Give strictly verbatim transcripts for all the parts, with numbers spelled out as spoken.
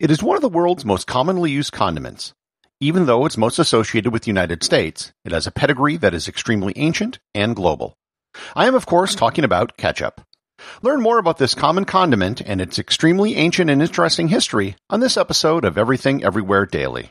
It is one of the world's most commonly used condiments. Even though it's most associated with the United States, it has a pedigree that is extremely ancient and global. I am, of course, talking about ketchup. Learn more about this common condiment and its extremely ancient and interesting history on this episode of Everything Everywhere Daily.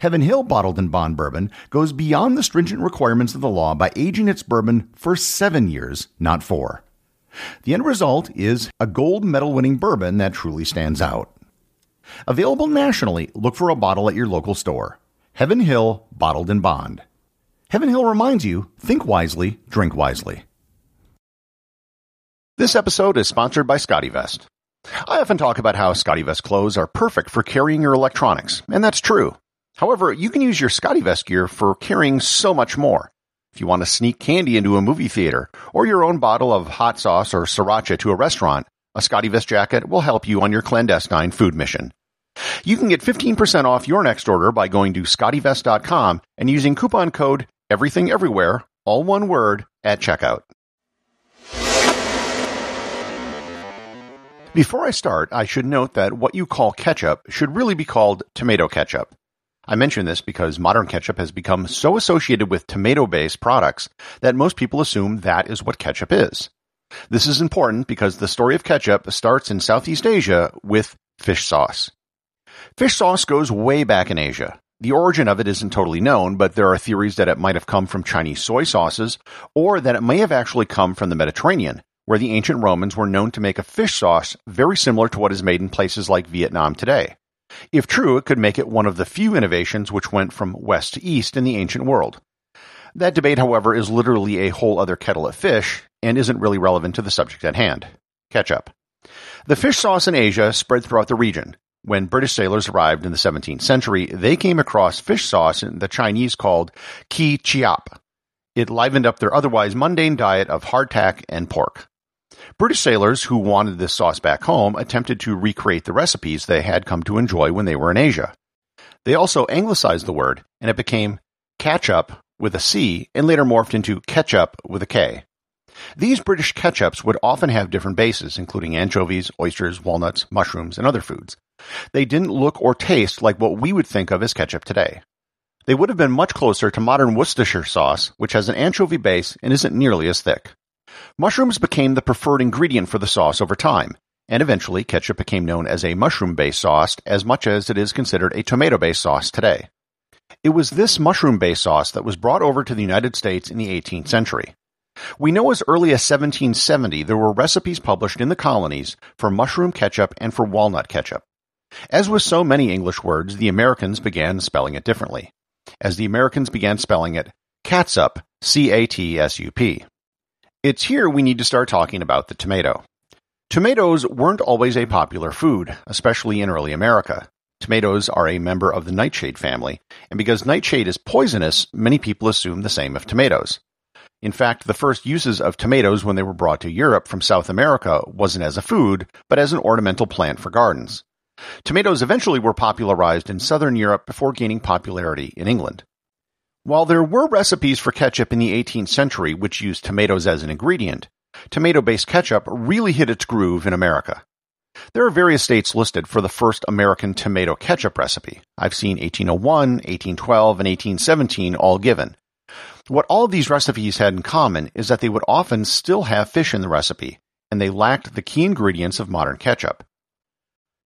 Heaven Hill Bottled and Bond Bourbon goes beyond the stringent requirements of the law by aging its bourbon for seven years, not four. The end result is a gold medal-winning bourbon that truly stands out. Available nationally, look for a bottle at your local store. Heaven Hill Bottled and Bond. Heaven Hill reminds you, think wisely, drink wisely. This episode is sponsored by Scotty Vest. I often talk about how Scotty Vest clothes are perfect for carrying your electronics, and that's true. However, you can use your Scotty Vest gear for carrying so much more. If you want to sneak candy into a movie theater or your own bottle of hot sauce or sriracha to a restaurant, a Scotty Vest jacket will help you on your clandestine food mission. You can get fifteen percent off your next order by going to scotty vest dot com and using coupon code EVERYTHINGEVERYWHERE, all one word, at checkout. Before I start, I should note that what you call ketchup should really be called tomato ketchup. I mention this because modern ketchup has become so associated with tomato-based products that most people assume that is what ketchup is. This is important because the story of ketchup starts in Southeast Asia with fish sauce. Fish sauce goes way back in Asia. The origin of it isn't totally known, but there are theories that it might have come from Chinese soy sauces or that it may have actually come from the Mediterranean, where the ancient Romans were known to make a fish sauce very similar to what is made in places like Vietnam today. If true, it could make it one of the few innovations which went from west to east in the ancient world. That debate, however, is literally a whole other kettle of fish and isn't really relevant to the subject at hand, ketchup. The fish sauce in Asia spread throughout the region. When British sailors arrived in the seventeenth century, they came across fish sauce the Chinese called ki chiap. It livened up their otherwise mundane diet of hardtack and pork. British sailors who wanted this sauce back home attempted to recreate the recipes they had come to enjoy when they were in Asia. They also anglicized the word, and it became catchup with a C and later morphed into ketchup with a K. These British ketchups would often have different bases, including anchovies, oysters, walnuts, mushrooms, and other foods. They didn't look or taste like what we would think of as ketchup today. They would have been much closer to modern Worcestershire sauce, which has an anchovy base and isn't nearly as thick. Mushrooms became the preferred ingredient for the sauce over time, and eventually ketchup became known as a mushroom-based sauce as much as it is considered a tomato-based sauce today. It was this mushroom-based sauce that was brought over to the United States in the eighteenth century. We know as early as seventeen seventy there were recipes published in the colonies for mushroom ketchup and for walnut ketchup. As with so many English words, the Americans began spelling it differently. As the Americans began spelling it, catsup, C A T S U P. It's here we need to start talking about the tomato. Tomatoes weren't always a popular food, especially in early America. Tomatoes are a member of the nightshade family, and because nightshade is poisonous, many people assume the same of tomatoes. In fact, the first uses of tomatoes when they were brought to Europe from South America wasn't as a food, but as an ornamental plant for gardens. Tomatoes eventually were popularized in southern Europe before gaining popularity in England. While there were recipes for ketchup in the eighteenth century which used tomatoes as an ingredient, tomato-based ketchup really hit its groove in America. There are various states listed for the first American tomato ketchup recipe. I've seen eighteen oh one, eighteen twelve, and eighteen seventeen all given. What all of these recipes had in common is that they would often still have fish in the recipe, and they lacked the key ingredients of modern ketchup.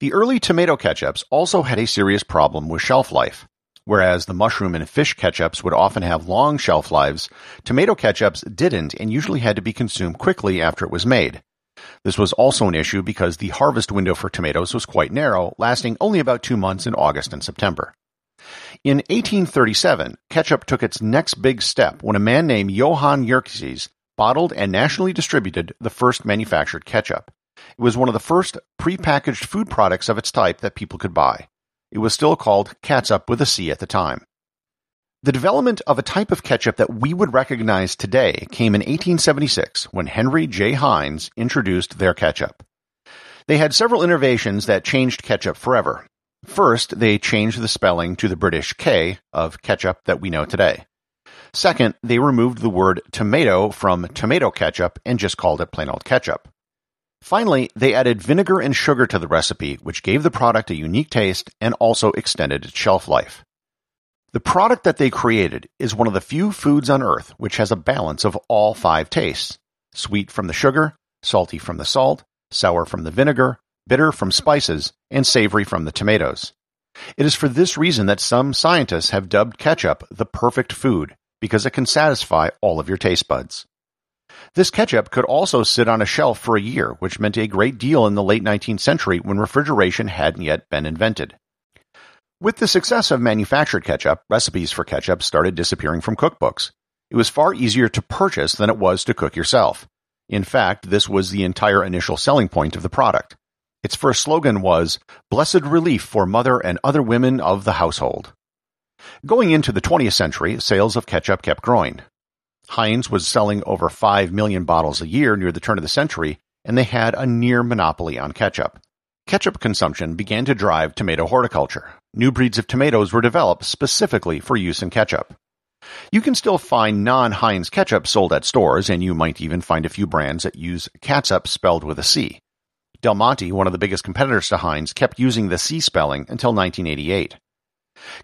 The early tomato ketchups also had a serious problem with shelf life. Whereas the mushroom and fish ketchups would often have long shelf lives, tomato ketchups didn't and usually had to be consumed quickly after it was made. This was also an issue because the harvest window for tomatoes was quite narrow, lasting only about two months in August and September. In eighteen thirty-seven, ketchup took its next big step when a man named Johann Yerkeses bottled and nationally distributed the first manufactured ketchup. It was one of the first prepackaged food products of its type that people could buy. It was still called catsup with a C at the time. The development of a type of ketchup that we would recognize today came in eighteen seventy-six when Henry J. Heinz introduced their ketchup. They had several innovations that changed ketchup forever. First, they changed the spelling to the British K of ketchup that we know today. Second, they removed the word tomato from tomato ketchup and just called it plain old ketchup. Finally, they added vinegar and sugar to the recipe, which gave the product a unique taste and also extended its shelf life. The product that they created is one of the few foods on earth which has a balance of all five tastes: sweet from the sugar, salty from the salt, sour from the vinegar, bitter from spices, and savory from the tomatoes. It is for this reason that some scientists have dubbed ketchup the perfect food, because it can satisfy all of your taste buds. This ketchup could also sit on a shelf for a year, which meant a great deal in the late nineteenth century when refrigeration hadn't yet been invented. With the success of manufactured ketchup, recipes for ketchup started disappearing from cookbooks. It was far easier to purchase than it was to cook yourself. In fact, this was the entire initial selling point of the product. Its first slogan was, "Blessed relief for mother and other women of the household." Going into the twentieth century, sales of ketchup kept growing. Heinz was selling over five million bottles a year near the turn of the century, and they had a near monopoly on ketchup. Ketchup consumption began to drive tomato horticulture. New breeds of tomatoes were developed specifically for use in ketchup. You can still find non-Heinz ketchup sold at stores, and you might even find a few brands that use catsup spelled with a C. Del Monte, one of the biggest competitors to Heinz, kept using the C spelling until nineteen eighty-eight.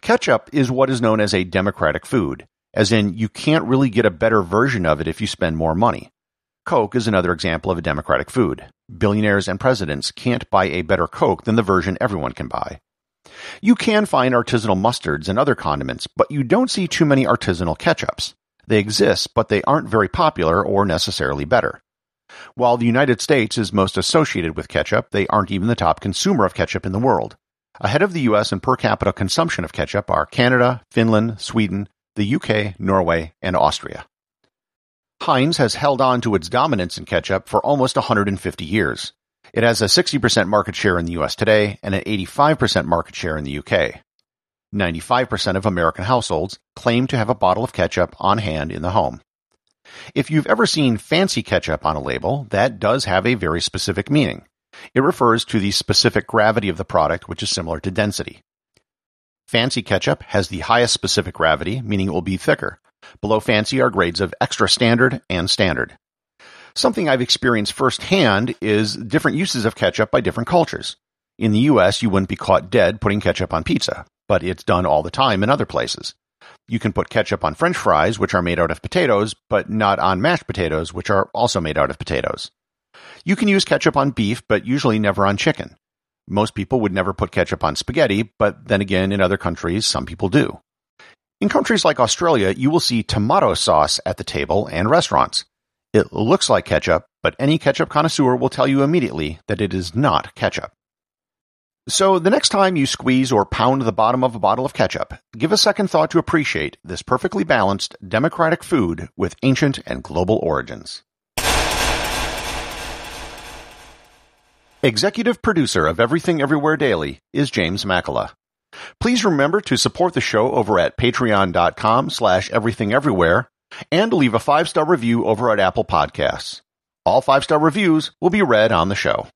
Ketchup is what is known as a democratic food, as in you can't really get a better version of it if you spend more money. Coke is another example of a democratic food. Billionaires and presidents can't buy a better Coke than the version everyone can buy. You can find artisanal mustards and other condiments, but you don't see too many artisanal ketchups. They exist, but they aren't very popular or necessarily better. While the United States is most associated with ketchup, they aren't even the top consumer of ketchup in the world. Ahead of the U S in per capita consumption of ketchup are Canada, Finland, Sweden, the U K, Norway, and Austria. Heinz has held on to its dominance in ketchup for almost one hundred fifty years. It has a sixty percent market share in the U S today and an eighty-five percent market share in the U K. ninety-five percent of American households claim to have a bottle of ketchup on hand in the home. If you've ever seen fancy ketchup on a label, that does have a very specific meaning. It refers to the specific gravity of the product, which is similar to density. Fancy ketchup has the highest specific gravity, meaning it will be thicker. Below fancy are grades of extra standard and standard. Something I've experienced firsthand is different uses of ketchup by different cultures. In the U S, you wouldn't be caught dead putting ketchup on pizza, but it's done all the time in other places. You can put ketchup on French fries, which are made out of potatoes, but not on mashed potatoes, which are also made out of potatoes. You can use ketchup on beef, but usually never on chicken. Most people would never put ketchup on spaghetti, but then again, in other countries, some people do. In countries like Australia, you will see tomato sauce at the table and restaurants. It looks like ketchup, but any ketchup connoisseur will tell you immediately that it is not ketchup. So the next time you squeeze or pound the bottom of a bottle of ketchup, give a second thought to appreciate this perfectly balanced, democratic food with ancient and global origins. Executive producer of Everything Everywhere Daily is James Makala. Please remember to support the show over at patreon.com slash everythingeverywhere and leave a five-star review over at Apple Podcasts. All five-star reviews will be read on the show.